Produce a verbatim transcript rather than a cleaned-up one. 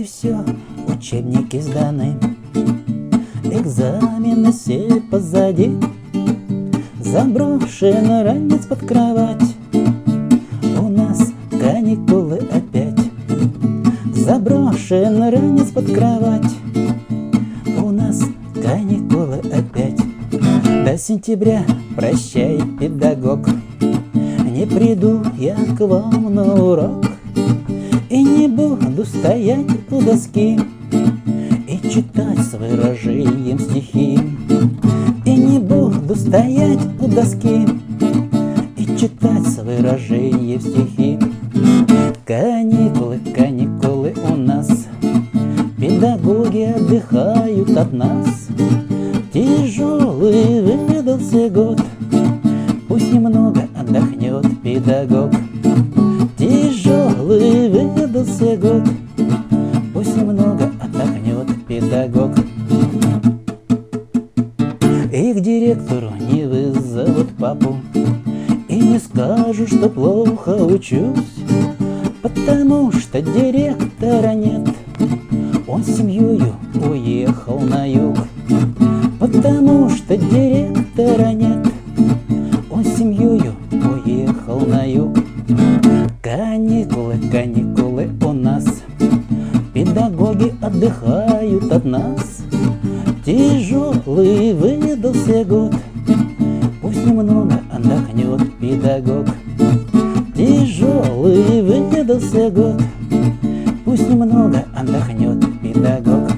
и все, учебники сданы, экзамены все позади. Заброшен ранец под кровать, у нас каникулы опять. Заброшен ранец под кровать, у нас каникулы опять. До сентября прощай, педагог, не приду я к вам на урок, и не буду стоять у доски и читать с выражением стихи. И не буду стоять у доски и читать с выражением стихи. Каникулы, каникулы у нас, педагоги отдыхают от нас. Тяжелый выдался год, пусть немного отдохнет педагог. Тяжелый выдался год, пусть немного отдохнет педагог. И к директору не вызовут папу, и не скажу, что плохо учусь, потому что директора нет, он с семьёю уехал на юг. Потому что директора нет, он с семьёю уехал на юг. Каникулы, каникулы у нас, педагоги отдыхают от нас. Тяжелый выдался год, пусть немного отдохнет педагог. Тяжелый выдался год, пусть немного отдохнет педагог.